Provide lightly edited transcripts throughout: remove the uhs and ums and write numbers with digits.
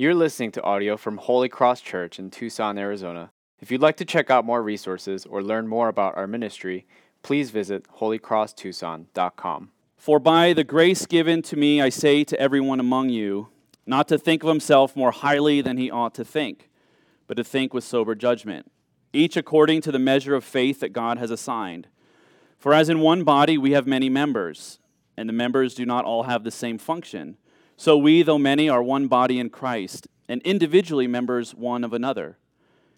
You're listening to audio from Holy Cross Church in Tucson, Arizona. If you'd like to check out more resources or learn more about our ministry, please visit holycrosstucson.com. For by the grace given to me, I say to everyone among you, not to think of himself more highly than he ought to think, but to think with sober judgment, each according to the measure of faith that God has assigned. For as in one body we have many members, and the members do not all have the same function. So we, though many, are one body in Christ, and individually members one of another.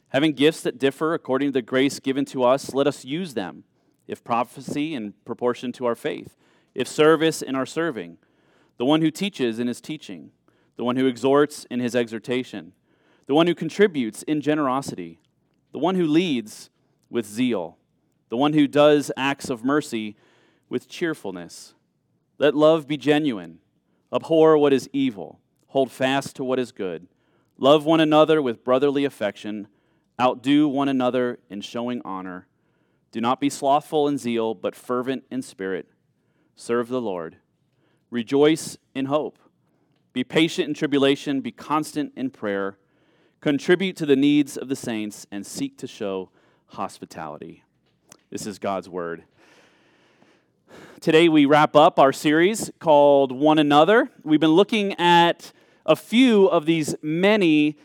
Having gifts that differ according to the grace given to us, let us use them. If prophecy, in proportion to our faith. If service, in our serving. The one who teaches, in his teaching. The one who exhorts, in his exhortation. The one who contributes, in generosity. The one who leads, with zeal. The one who does acts of mercy, with cheerfulness. Let love be genuine. Abhor what is evil, hold fast to what is good, love one another with brotherly affection, outdo one another in showing honor. Do not be slothful in zeal, but fervent in spirit. Serve the Lord. Rejoice in hope. Be patient in tribulation, be constant in prayer. Contribute to the needs of the saints and seek to show hospitality. This is God's word. Today we wrap up our series called One Another. We've been looking at a few of these many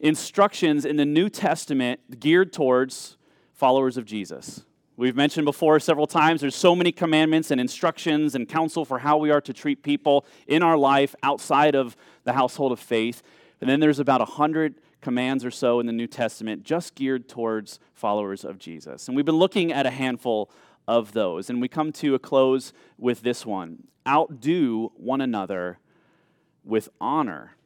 instructions in the New Testament geared towards followers of Jesus. We've mentioned before several times there's so many commandments and instructions and counsel for how we are to treat people in our life outside of the household of faith. And then there's about 100 commands or so in the New Testament just geared towards followers of Jesus. And we've been looking at a handful of those. And we come to a close with this one. Outdo one another with honor.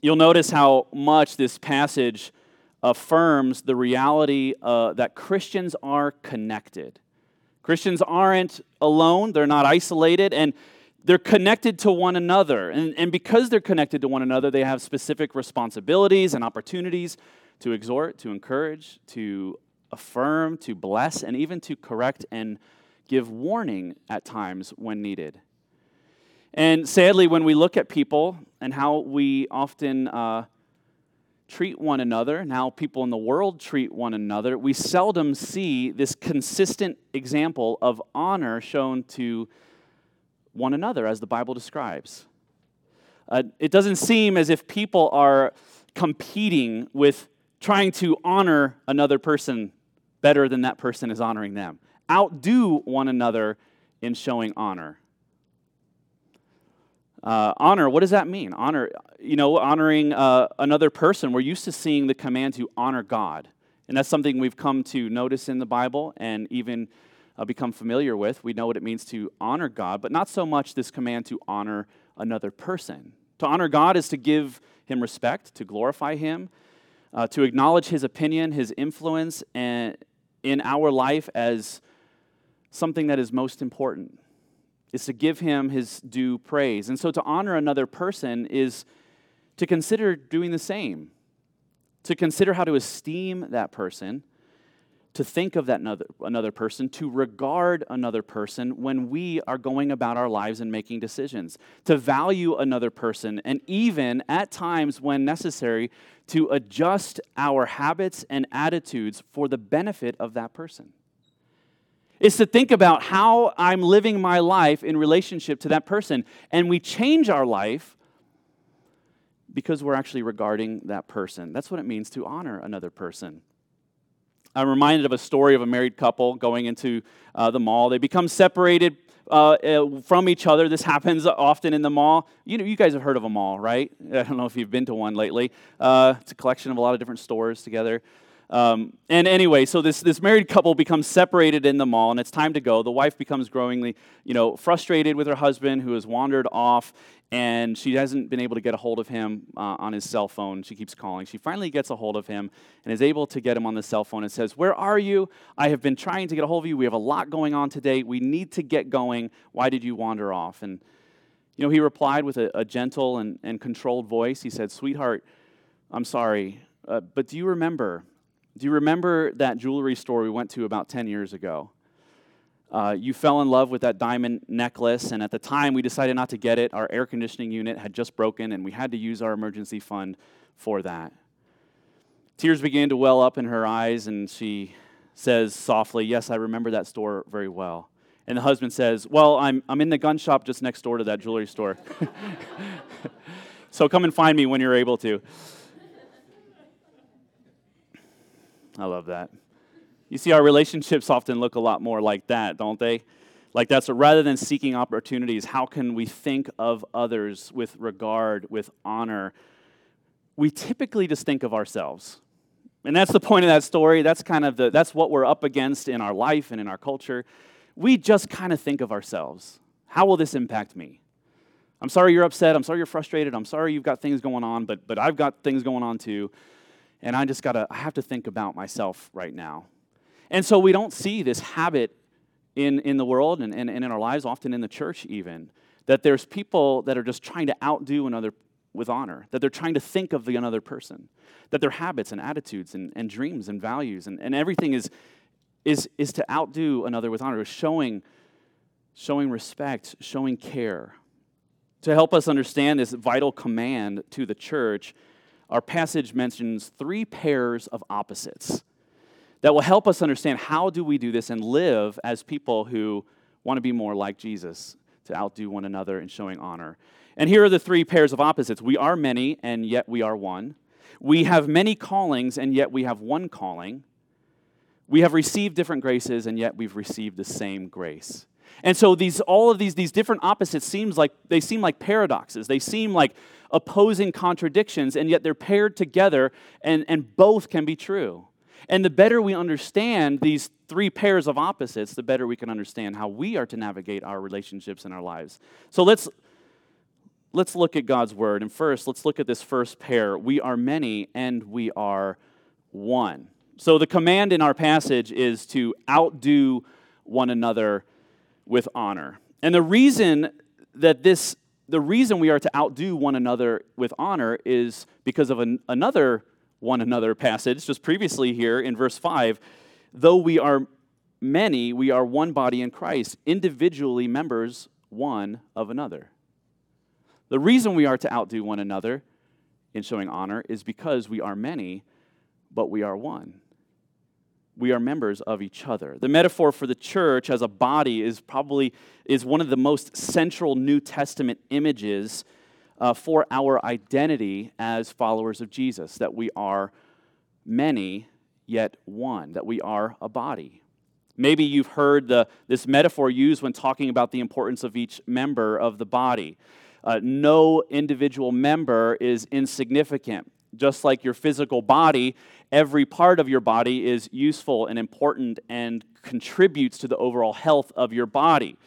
You'll notice how much this passage affirms the reality that Christians are connected. Christians aren't alone. They're not isolated. And they're connected to one another. And because they're connected to one another, they have specific responsibilities and opportunities to exhort, to encourage, to affirm, to bless, and even to correct and give warning at times when needed. And sadly, when we look at people and how we often treat one another, and how people in the world treat one another, we seldom see this consistent example of honor shown to one another, as the Bible describes. It doesn't seem as if people are competing with trying to honor another person better than that person is honoring them. Outdo one another in showing honor. Honor, what does that mean? Honor, honoring another person. We're used to seeing the command to honor God. And that's something we've come to notice in the Bible and even become familiar with. We know what it means to honor God, but not so much this command to honor another person. To honor God is to give him respect, to glorify him, to acknowledge his opinion, his influence and in our life as something that is most important, is to give him his due praise. And so to honor another person is to consider doing the same, to consider how to esteem that person, to think of that another person, to regard another person when we are going about our lives and making decisions, to value another person, and even at times when necessary, to adjust our habits and attitudes for the benefit of that person. It's to think about how I'm living my life in relationship to that person, and we change our life because we're actually regarding that person. That's what it means to honor another person. I'm reminded of a story of a married couple going into the mall. They become separated from each other. This happens often in the mall. You guys have heard of a mall, right? I don't know if you've been to one lately. It's a collection of a lot of different stores together. And anyway, so this married couple becomes separated in the mall, and it's time to go. The wife becomes growingly, frustrated with her husband who has wandered off, and she hasn't been able to get a hold of him on his cell phone. She keeps calling. She finally gets a hold of him and is able to get him on the cell phone and says, "Where are you? I have been trying to get a hold of you. We have a lot going on today. We need to get going. Why did you wander off?" And, he replied with a gentle and controlled voice. He said, "Sweetheart, I'm sorry, but do you remember that jewelry store we went to about 10 years ago? You fell in love with that diamond necklace, and at the time we decided not to get it. Our air conditioning unit had just broken, and we had to use our emergency fund for that. Tears began to well up in her eyes, and she says softly, "Yes, I remember that store very well." And the husband says, "Well, I'm in the gun shop just next door to that jewelry store. So come and find me when you're able to." I love that. You see, our relationships often look a lot more like that, don't they? Like that. So rather than seeking opportunities, how can we think of others with regard, with honor? We typically just think of ourselves. And that's the point of that story. That's kind of that's what we're up against in our life and in our culture. We just kind of think of ourselves. How will this impact me? I'm sorry you're upset. I'm sorry you're frustrated. I'm sorry you've got things going on, but I've got things going on too. And I have to think about myself right now. And so we don't see this habit in the world and in our lives, often in the church even, that there's people that are just trying to outdo another with honor, that they're trying to think of another person, that their habits and attitudes and dreams and values and everything is to outdo another with honor, showing respect, showing care. To help us understand this vital command to the church, our passage mentions three pairs of opposites that will help us understand how do we do this and live as people who want to be more like Jesus, to outdo one another in showing honor. And here are the three pairs of opposites. We are many, and yet we are one. We have many callings, and yet we have one calling. We have received different graces, and yet we've received the same grace. And so all of these different opposites seem like paradoxes. They seem like opposing contradictions, and yet they're paired together, and both can be true. And the better we understand these three pairs of opposites, the better we can understand how we are to navigate our relationships and our lives. So let's look at God's word. And first, let's look at this first pair. We are many and we are one. So the command in our passage is to outdo one another with honor. And the reason we are to outdo one another with honor is because of another one another passage, just previously here in verse 5, though we are many, we are one body in Christ, individually members one of another. The reason we are to outdo one another in showing honor is because we are many, but we are one. We are members of each other. The metaphor for the church as a body is one of the most central New Testament images for our identity as followers of Jesus, that we are many yet one, that we are a body. Maybe you've heard this metaphor used when talking about the importance of each member of the body. No individual member is insignificant. Just like your physical body, every part of your body is useful and important and contributes to the overall health of your body.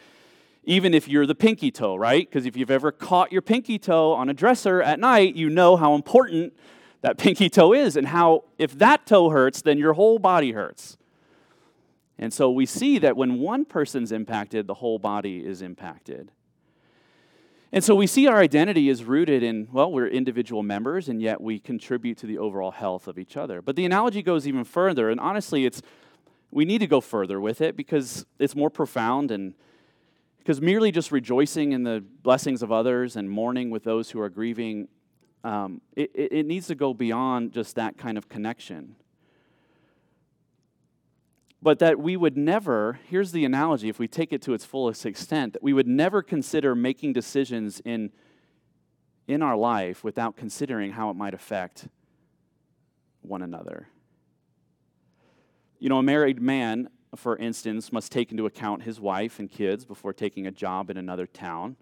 Even if you're the pinky toe, right? Because if you've ever caught your pinky toe on a dresser at night, you know how important that pinky toe is and how if that toe hurts, then your whole body hurts. And so we see that when one person's impacted, the whole body is impacted. And so we see our identity is rooted in, well, we're individual members, and yet we contribute to the overall health of each other. But the analogy goes even further, and honestly, we need to go further with it because it's more profound and because merely just rejoicing in the blessings of others and mourning with those who are grieving, it needs to go beyond just that kind of connection. But that we would never, here's the analogy, if we take it to its fullest extent, that we would never consider making decisions in our life without considering how it might affect one another. You know, a married man, for instance, must take into account his wife and kids before taking a job in another town.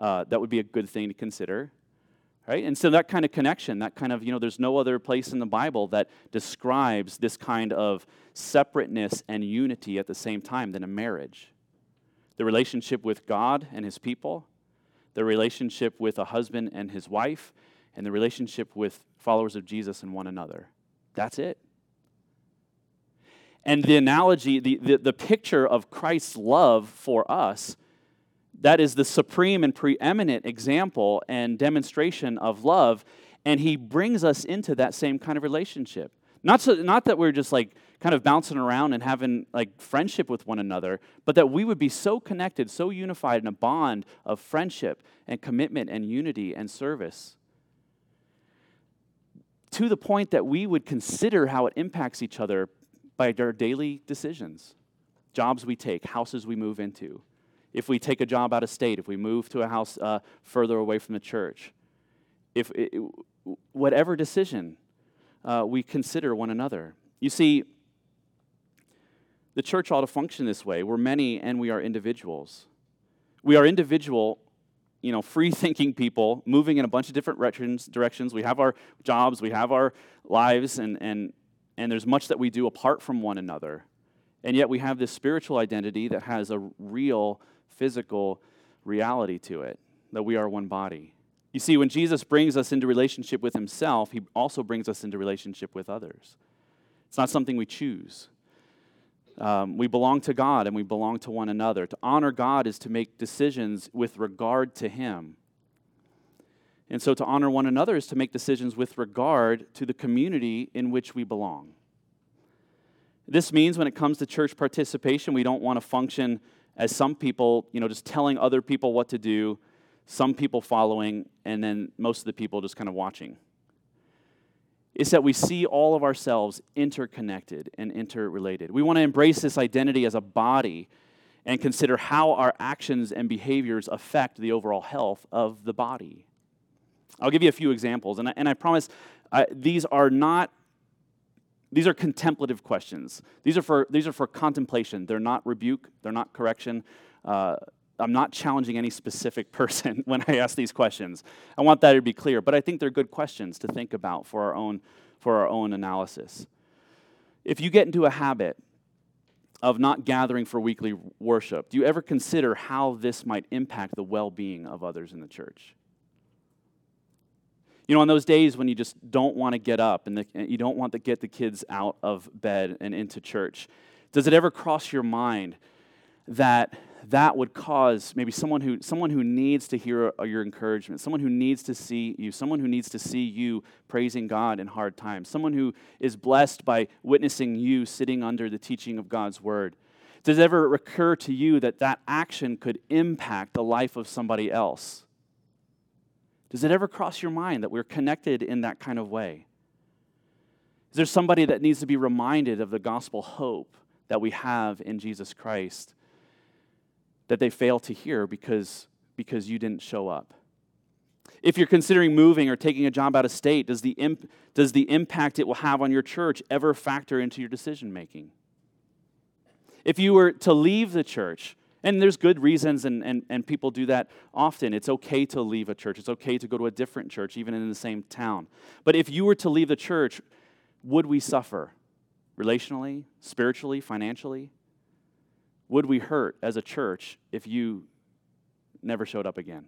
That would be a good thing to consider, right? And so that kind of connection, that kind of, you know, there's no other place in the Bible that describes this kind of separateness and unity at the same time than a marriage. The relationship with God and his people, the relationship with a husband and his wife, and the relationship with followers of Jesus and one another. That's it. And the analogy, the picture of Christ's love for us, that is the supreme and preeminent example and demonstration of love, and he brings us into that same kind of relationship. Not that we're just like kind of bouncing around and having like friendship with one another, but that we would be so connected, so unified in a bond of friendship and commitment and unity and service, to the point that we would consider how it impacts each other by our daily decisions, jobs we take, houses we move into, if we take a job out of state, if we move to a house further away from the church, whatever decision we consider one another. You see, the church ought to function this way. We're many and we are individuals. We are individual, free-thinking people moving in a bunch of different directions. We have our jobs, we have our lives, and there's much that we do apart from one another. And yet we have this spiritual identity that has a real physical reality to it, that we are one body. You see, when Jesus brings us into relationship with himself, he also brings us into relationship with others. It's not something we choose. We belong to God and we belong to one another. To honor God is to make decisions with regard to him. And so to honor one another is to make decisions with regard to the community in which we belong. This means when it comes to church participation, we don't want to function as some people, just telling other people what to do, some people following, and then most of the people just kind of watching. It's that we see all of ourselves interconnected and interrelated. We want to embrace this identity as a body and consider how our actions and behaviors affect the overall health of the body. I'll give you a few examples, and I promise these are contemplative questions. These are for contemplation. They're not rebuke. They're not correction. I'm not challenging any specific person when I ask these questions. I want that to be clear, but I think they're good questions to think about for our own analysis. If you get into a habit of not gathering for weekly worship, do you ever consider how this might impact the well-being of others in the church? On those days when you just don't want to get up and you don't want to get the kids out of bed and into church, does it ever cross your mind that would cause maybe someone who needs to hear your encouragement, someone who needs to see you, someone who needs to see you praising God in hard times, someone who is blessed by witnessing you sitting under the teaching of God's word? Does it ever occur to you that action could impact the life of somebody else? Does it ever cross your mind that we're connected in that kind of way? Is there somebody that needs to be reminded of the gospel hope that we have in Jesus Christ that they fail to hear because you didn't show up? If you're considering moving or taking a job out of state, does the impact it will have on your church ever factor into your decision-making? If you were to leave the church, and there's good reasons, and people do that often. It's okay to leave a church. It's okay to go to a different church, even in the same town. But if you were to leave the church, would we suffer relationally, spiritually, financially? Would we hurt as a church if you never showed up again?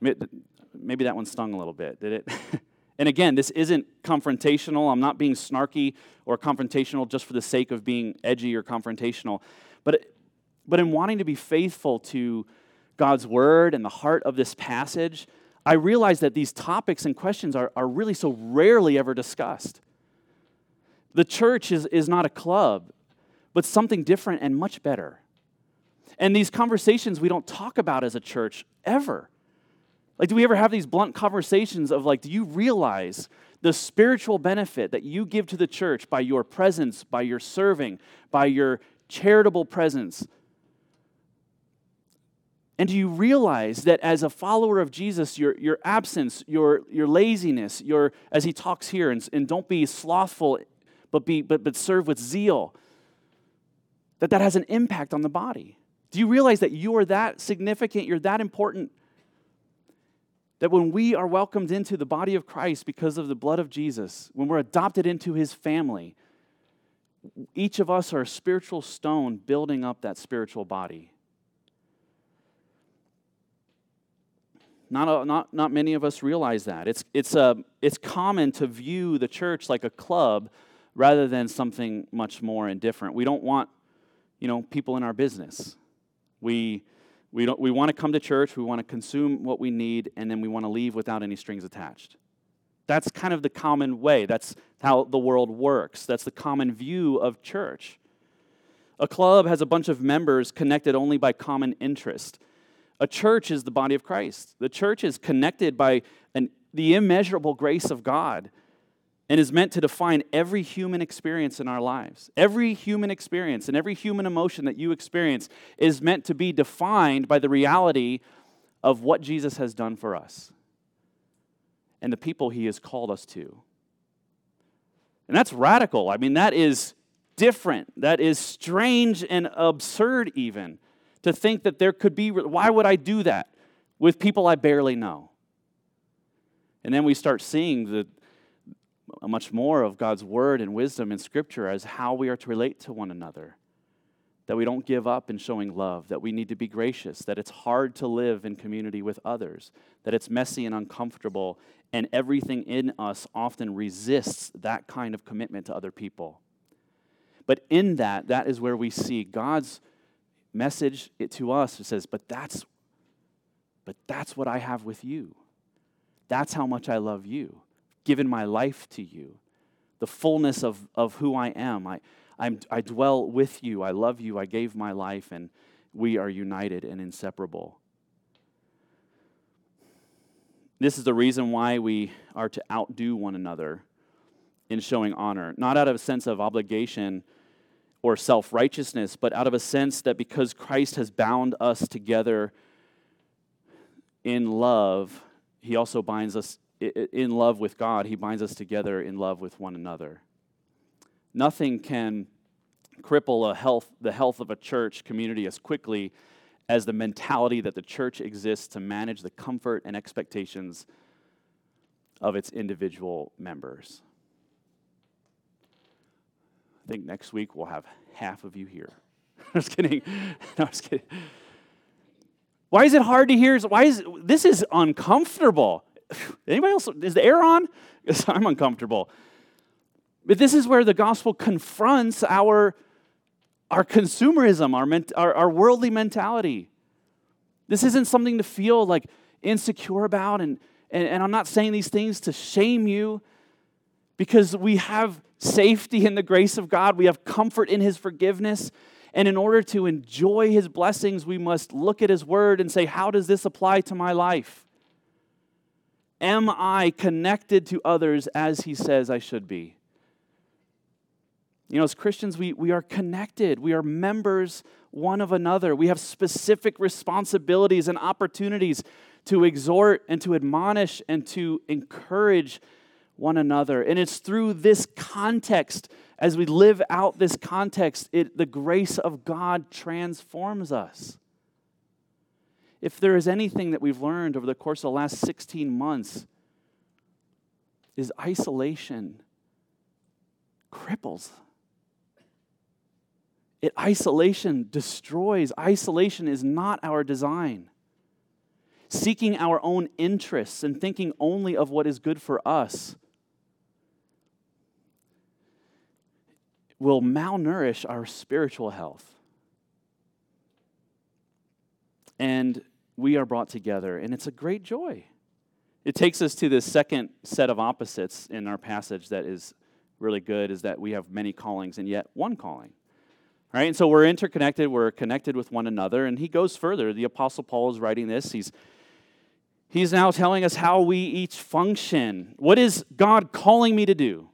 Maybe that one stung a little bit, did it? And again, this isn't confrontational. I'm not being snarky or confrontational just for the sake of being edgy or confrontational. But in wanting to be faithful to God's word and the heart of this passage, I realize that these topics and questions are really so rarely ever discussed. The church is not a club, but something different and much better. And these conversations we don't talk about as a church ever. Like, do we ever have these blunt conversations of like, do you realize the spiritual benefit that you give to the church by your presence, by your serving, by your charitable presence? And do you realize that as a follower of Jesus, your absence, your laziness, as he talks here, and don't be slothful, but serve with zeal, that has an impact on the body? Do you realize that you are that significant, you're that important, that when we are welcomed into the body of Christ because of the blood of Jesus, when we're adopted into his family, each of us are a spiritual stone building up that spiritual body? Not many of us realize that. It's common to view the church like a club rather than something much more indifferent. We don't want, people in our business. We want to come to church, we want to consume what we need, and then we want to leave without any strings attached. That's kind of the common way. That's how the world works. That's the common view of church. A club has a bunch of members connected only by common interest. A church is the body of Christ. The church is connected by the immeasurable grace of God and is meant to define every human experience in our lives. Every human experience and every human emotion that you experience is meant to be defined by the reality of what Jesus has done for us and the people he has called us to. And that's radical. I mean, that is different. That is strange and absurd even to think that there could be, why would I do that with people I barely know? And then we start seeing much more of God's word and wisdom in Scripture as how we are to relate to one another, that we don't give up in showing love, that we need to be gracious, that it's hard to live in community with others, that it's messy and uncomfortable, and everything in us often resists that kind of commitment to other people. But in that is where we see God's message to us. It says, but that's what I have with you. That's how much I love you, given my life to you, the fullness of who I am. I dwell with you. I love you. I gave my life, and we are united and inseparable. This is the reason why we are to outdo one another in showing honor, not out of a sense of obligation or self-righteousness, but out of a sense that because Christ has bound us together in love, he also binds us in love with God. He binds us together in love with one another. Nothing can cripple the health of a church community as quickly as the mentality that the church exists to manage the comfort and expectations of its individual members. I think next week we'll have half of you here. I'm just kidding. No, I'm just kidding. Why is it hard to hear? This is uncomfortable. Anybody else? Is the air on? Because I'm uncomfortable. But this is where the gospel confronts our consumerism, our worldly mentality. This isn't something to feel like insecure about, and I'm not saying these things to shame you, because we have safety in the grace of God. We have comfort in his forgiveness. And in order to enjoy his blessings, we must look at his word and say, how does this apply to my life? Am I connected to others as he says I should be? You know, as Christians, we are connected. We are members one of another. We have specific responsibilities and opportunities to exhort and to admonish and to encourage one another. And it's through this context, as we live out this context, the grace of God transforms us. If there is anything that we've learned over the course of the last 16 months, is isolation cripples. Isolation destroys. Isolation is not our design. Seeking our own interests and thinking only of what is good for us will malnourish our spiritual health. And we are brought together, and it's a great joy. It takes us to this second set of opposites in our passage that is really good, is that we have many callings and yet one calling. All right? And so we're interconnected, we're connected with one another, and he goes further. The Apostle Paul is writing this. He's now telling us how we each function. What is God calling me to do?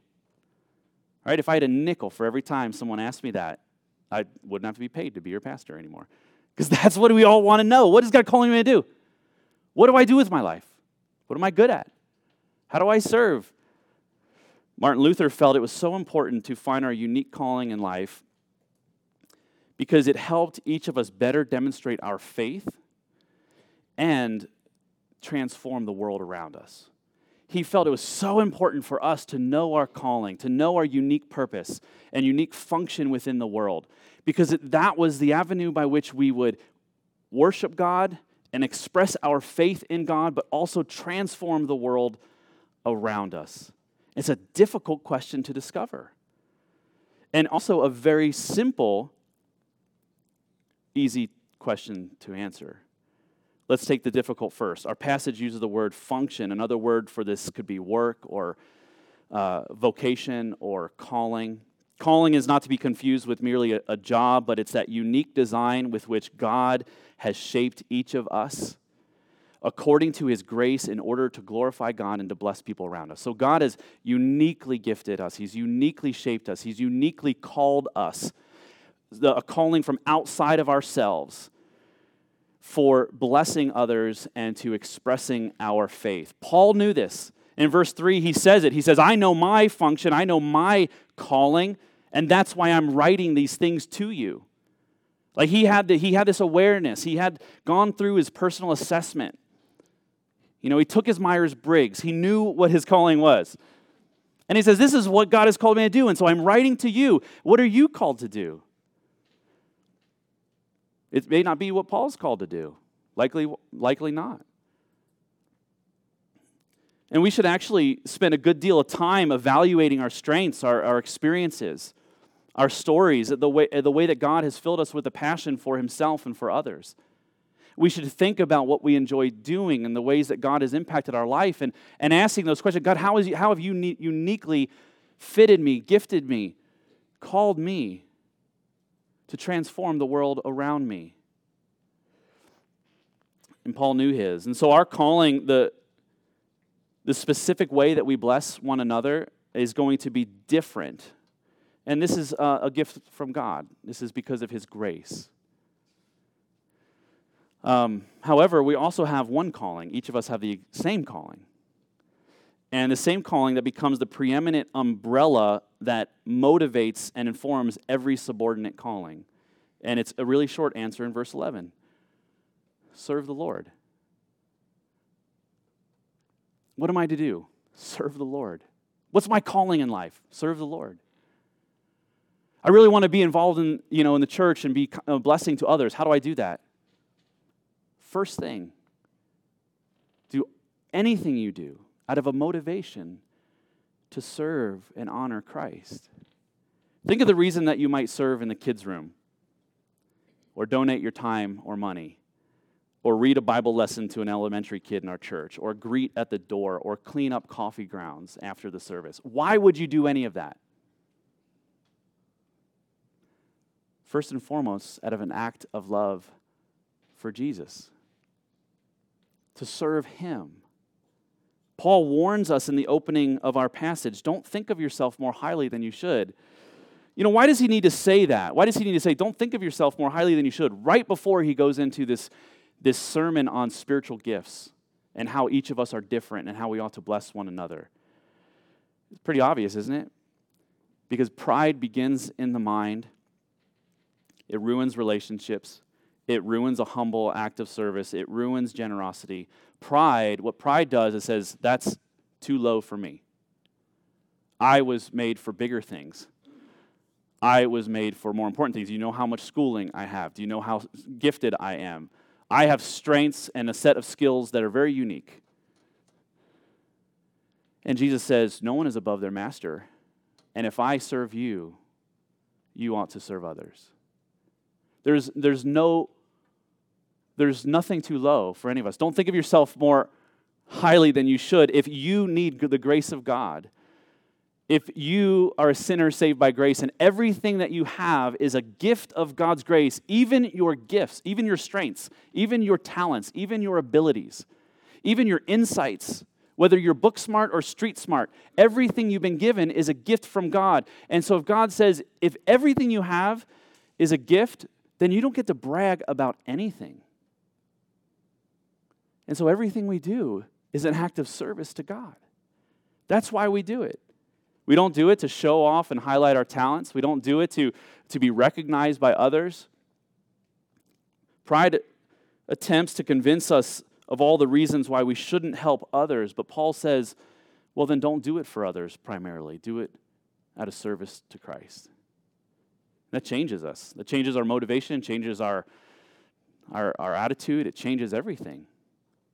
All right, if I had a nickel for every time someone asked me that, I wouldn't have to be paid to be your pastor anymore. Because that's what we all want to know. What is God calling me to do? What do I do with my life? What am I good at? How do I serve? Martin Luther felt it was so important to find our unique calling in life because it helped each of us better demonstrate our faith and transform the world around us. He felt it was so important for us to know our calling, to know our unique purpose and unique function within the world, because that was the avenue by which we would worship God and express our faith in God, but also transform the world around us. It's a difficult question to discover, and also a very simple, easy question to answer. Let's take the difficult first. Our passage uses the word function. Another word for this could be work or vocation or calling. Calling is not to be confused with merely a job, but it's that unique design with which God has shaped each of us according to his grace in order to glorify God and to bless people around us. So God has uniquely gifted us. He's uniquely shaped us. He's uniquely called us. A calling from outside of ourselves for blessing others and to expressing our faith. Paul knew this. In verse 3, he says it. He says, I know my function. I know my calling. And that's why I'm writing these things to you. Like he had this awareness. He had gone through his personal assessment. You know, he took his Myers Briggs. He knew what his calling was. And he says, this is what God has called me to do. And so I'm writing to you. What are you called to do? It may not be what Paul's called to do. Likely not. And we should actually spend a good deal of time evaluating our strengths, our experiences, our stories, the way that God has filled us with a passion for himself and for others. We should think about what we enjoy doing and the ways that God has impacted our life and asking those questions. God, how have you uniquely fitted me, gifted me, called me to transform the world around me? And Paul knew his. And so our calling, the specific way that we bless one another is going to be different. And this is a gift from God. This is because of his grace. However, we also have one calling. Each of us have the same calling. And the same calling that becomes the preeminent umbrella that motivates and informs every subordinate calling. And it's a really short answer in verse 11. Serve the Lord. What am I to do? Serve the Lord. What's my calling in life? Serve the Lord. I really want to be involved in the church and be a blessing to others. How do I do that? First thing, do anything you do out of a motivation to serve and honor Christ. Think of the reason that you might serve in the kids' room or donate your time or money, or read a Bible lesson to an elementary kid in our church, or greet at the door, or clean up coffee grounds after the service. Why would you do any of that? First and foremost, out of an act of love for Jesus, to serve him. Paul warns us in the opening of our passage, don't think of yourself more highly than you should. You know, why does he need to say that? Why does he need to say, don't think of yourself more highly than you should, right before he goes into this sermon on spiritual gifts and how each of us are different and how we ought to bless one another? It's pretty obvious, isn't it? Because pride begins in the mind. It ruins relationships. It ruins a humble act of service. It ruins generosity. Pride, what pride does, it says, that's too low for me. I was made for bigger things. I was made for more important things. Do you know how much schooling I have? Do you know how gifted I am? I have strengths and a set of skills that are very unique. And Jesus says, no one is above their master. And if I serve you, you ought to serve others. There's nothing too low for any of us. Don't think of yourself more highly than you should. If you need the grace of God, if you are a sinner saved by grace and everything that you have is a gift of God's grace, even your gifts, even your strengths, even your talents, even your abilities, even your insights, whether you're book smart or street smart, everything you've been given is a gift from God. And so if God says, if everything you have is a gift, then you don't get to brag about anything. And so everything we do is an act of service to God. That's why we do it. We don't do it to show off and highlight our talents. We don't do it to be recognized by others. Pride attempts to convince us of all the reasons why we shouldn't help others, but Paul says, well, then don't do it for others primarily. Do it out of service to Christ. That changes us. That changes our motivation, changes our attitude. It changes everything.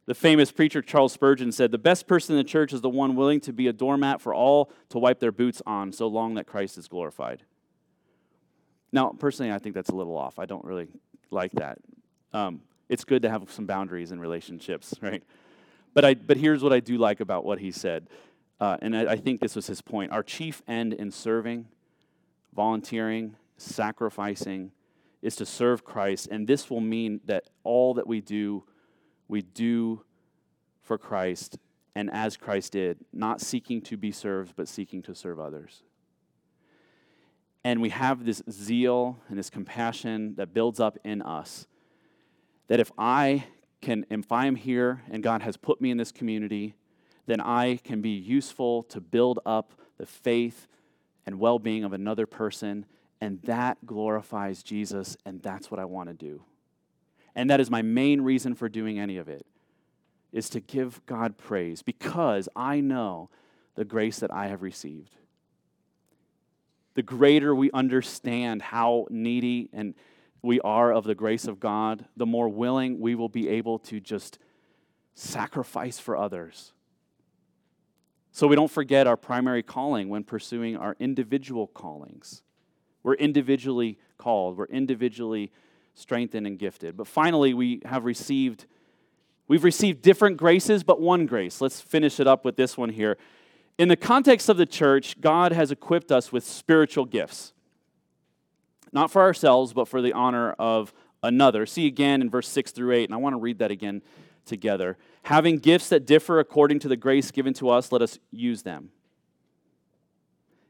The famous preacher Charles Spurgeon said, the best person in the church is the one willing to be a doormat for all to wipe their boots on so long that Christ is glorified. Now, personally, I think that's a little off. I don't really like that. it's good to have some boundaries in relationships, right? But here's what I do like about what he said, and I think this was his point. Our chief end in serving, volunteering, sacrificing is to serve Christ, and this will mean that all that we do for Christ and as Christ did, not seeking to be served, but seeking to serve others. And we have this zeal and this compassion that builds up in us, that if I'm here and God has put me in this community, then I can be useful to build up the faith and well-being of another person, and that glorifies Jesus, and that's what I want to do. And that is my main reason for doing any of it, is to give God praise because I know the grace that I have received. The greater we understand how needy and we are of the grace of God, the more willing we will be able to just sacrifice for others. So we don't forget our primary calling when pursuing our individual callings. We're individually called. We're individually strengthened and gifted. But finally, we've received different graces, but one grace. Let's finish it up with this one here. In the context of the church, God has equipped us with spiritual gifts. Not for ourselves, but for the honor of another. See again in verse 6 through 8, and I want to read that again together. Having gifts that differ according to the grace given to us, let us use them.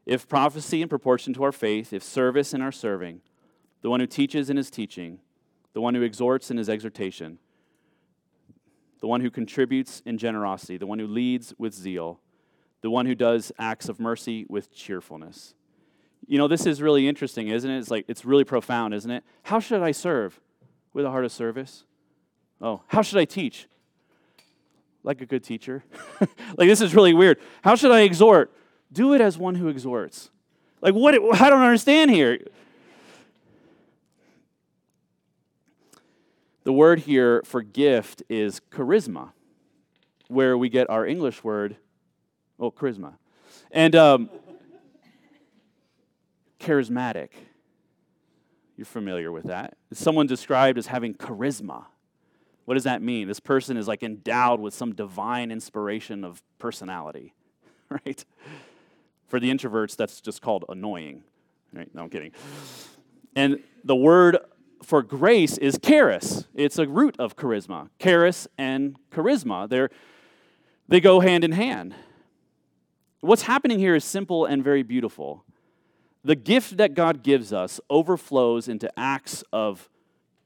If prophecy in proportion to our faith, if service in our serving, the one who teaches in his teaching, the one who exhorts in his exhortation, the one who contributes in generosity, the one who leads with zeal, the one who does acts of mercy with cheerfulness. You know, this is really interesting, isn't it? It's really profound, isn't it? How should I serve? With a heart of service. Oh, how should I teach? Like a good teacher. This is really weird. How should I exhort? Do it as one who exhorts. What? I don't understand here. The word here for gift is charisma, where we get our English word, charisma. And charismatic. You're familiar with that. It's someone described as having charisma. What does that mean? This person is endowed with some divine inspiration of personality, right? For the introverts, that's just called annoying. Right? No, I'm kidding. And the word for grace is charis. It's a root of charisma. Charis and charisma, they go hand in hand. What's happening here is simple and very beautiful. The gift that God gives us overflows into acts of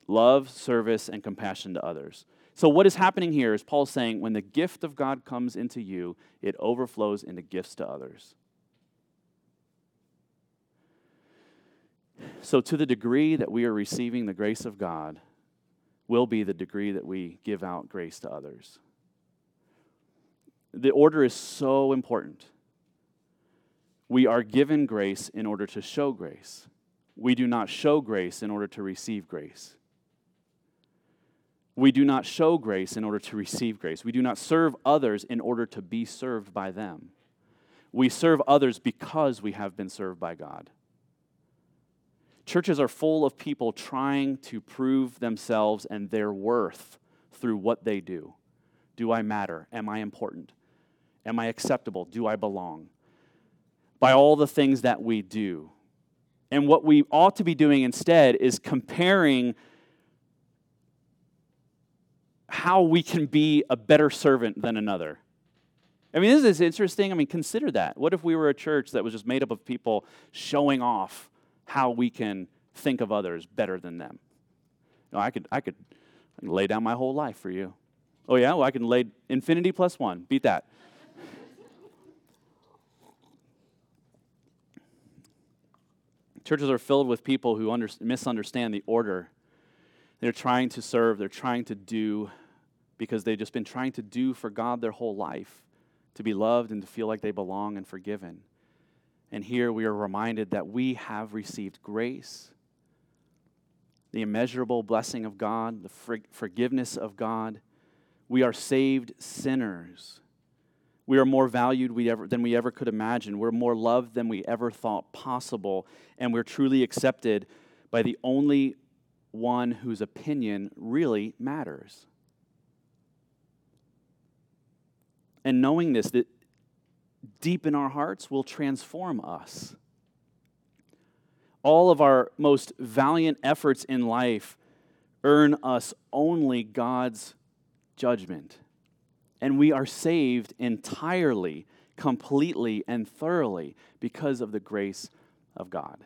love, service, and compassion to others. So what is happening here is Paul's saying, when the gift of God comes into you, it overflows into gifts to others. So to the degree that we are receiving the grace of God will be the degree that we give out grace to others. The order is so important. We are given grace in order to show grace. We do not show grace in order to receive grace. We do not show grace in order to receive grace. We do not serve others in order to be served by them. We serve others because we have been served by God. Churches are full of people trying to prove themselves and their worth through what they do. Do I matter? Am I important? Am I acceptable? Do I belong? By all the things that we do. And what we ought to be doing instead is comparing how we can be a better servant than another. I mean, this is interesting. I mean, consider that. What if we were a church that was just made up of people showing off how we can think of others better than them? No, I could lay down my whole life for you. Oh, yeah? Well, I can lay infinity plus one. Beat that. Churches are filled with people who misunderstand the order. They're trying to serve. They're trying to do because they've just been trying to do for God their whole life, to be loved and to feel like they belong and forgiven. And here we are reminded that we have received grace, the immeasurable blessing of God, the forgiveness of God. We are saved sinners. We are more valued than we ever could imagine. We're more loved than we ever thought possible. And we're truly accepted by the only one whose opinion really matters. And knowing this, that deep in our hearts will transform us. All of our most valiant efforts in life earn us only God's judgment. And we are saved entirely, completely, and thoroughly because of the grace of God.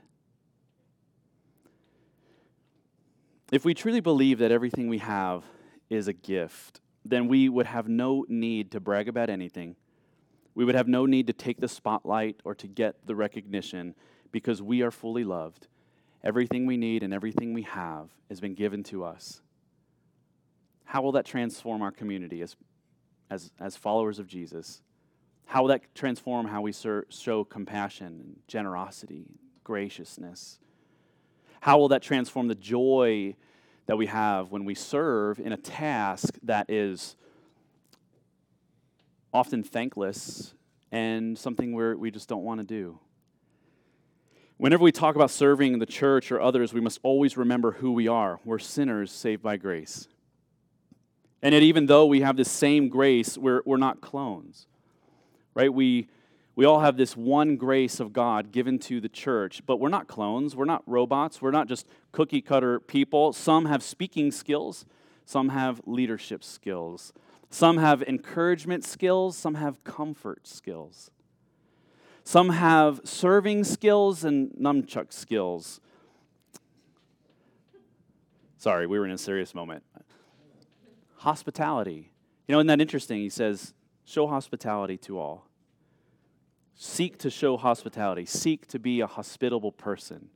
If we truly believe that everything we have is a gift, then we would have no need to brag about anything. We would have no need to take the spotlight or to get the recognition because we are fully loved. Everything we need and everything we have has been given to us. How will that transform our community as followers of Jesus? How will that transform how we show compassion, generosity, graciousness? How will that transform the joy that we have when we serve in a task that is often thankless and something we just don't want to do? Whenever we talk about serving the church or others, we must always remember who we are. We're sinners saved by grace. And yet even though we have this same grace, we're not clones, right? We all have this one grace of God given to the church, but we're not clones. We're not robots. We're not just cookie-cutter people. Some have speaking skills. Some have leadership skills. Some have encouragement skills. Some have comfort skills. Some have serving skills and nunchuck skills. Sorry, we were in a serious moment. Hospitality. You know, isn't that interesting? He says, show hospitality to all. Seek to show hospitality. Seek to be a hospitable person.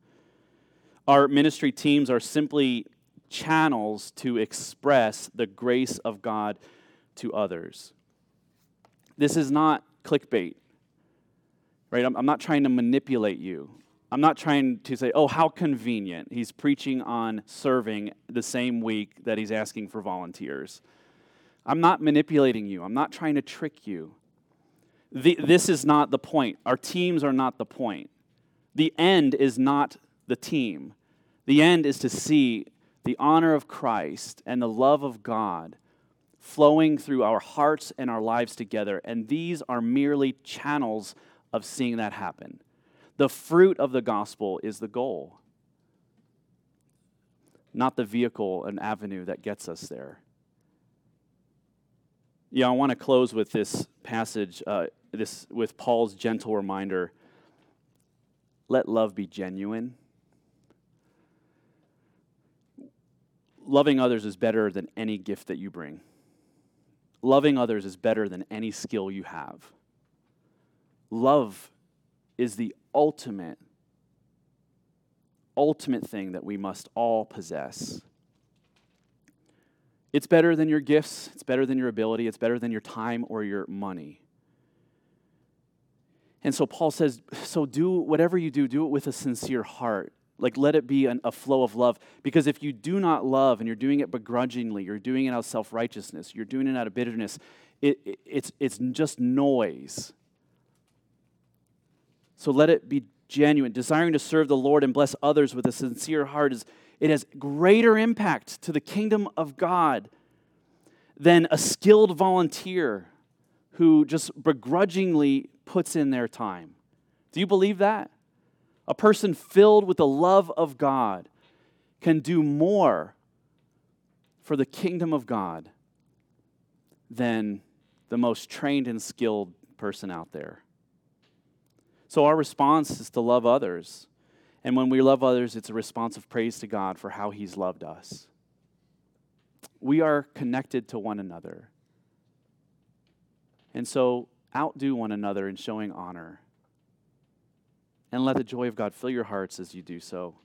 Our ministry teams are simply channels to express the grace of God to others. This is not clickbait, right? I'm not trying to manipulate you. I'm not trying to say, oh, how convenient. He's preaching on serving the same week that he's asking for volunteers. I'm not manipulating you. I'm not trying to trick you. This is not the point. Our teams are not the point. The end is not the team. The end is to see the honor of Christ and the love of God flowing through our hearts and our lives together. And these are merely channels of seeing that happen. The fruit of the gospel is the goal, not the vehicle and avenue that gets us there. Yeah, I want to close with this passage, with Paul's gentle reminder, let love be genuine. Loving others is better than any gift that you bring. Loving others is better than any skill you have. Love is the ultimate thing that we must all possess. It's better than your gifts. It's better than your ability. It's better than your time or your money. And so Paul says, so do whatever you do it with a sincere heart. Like, let it be a flow of love. Because if you do not love and you're doing it begrudgingly, you're doing it out of self-righteousness, you're doing it out of bitterness, it's just noise. So let it be genuine. Desiring to serve the Lord and bless others with a sincere heart It has greater impact to the kingdom of God than a skilled volunteer who just begrudgingly puts in their time. Do you believe that? A person filled with the love of God can do more for the kingdom of God than the most trained and skilled person out there. So our response is to love others. And when we love others, it's a response of praise to God for how he's loved us. We are connected to one another. And so outdo one another in showing honor. And let the joy of God fill your hearts as you do so.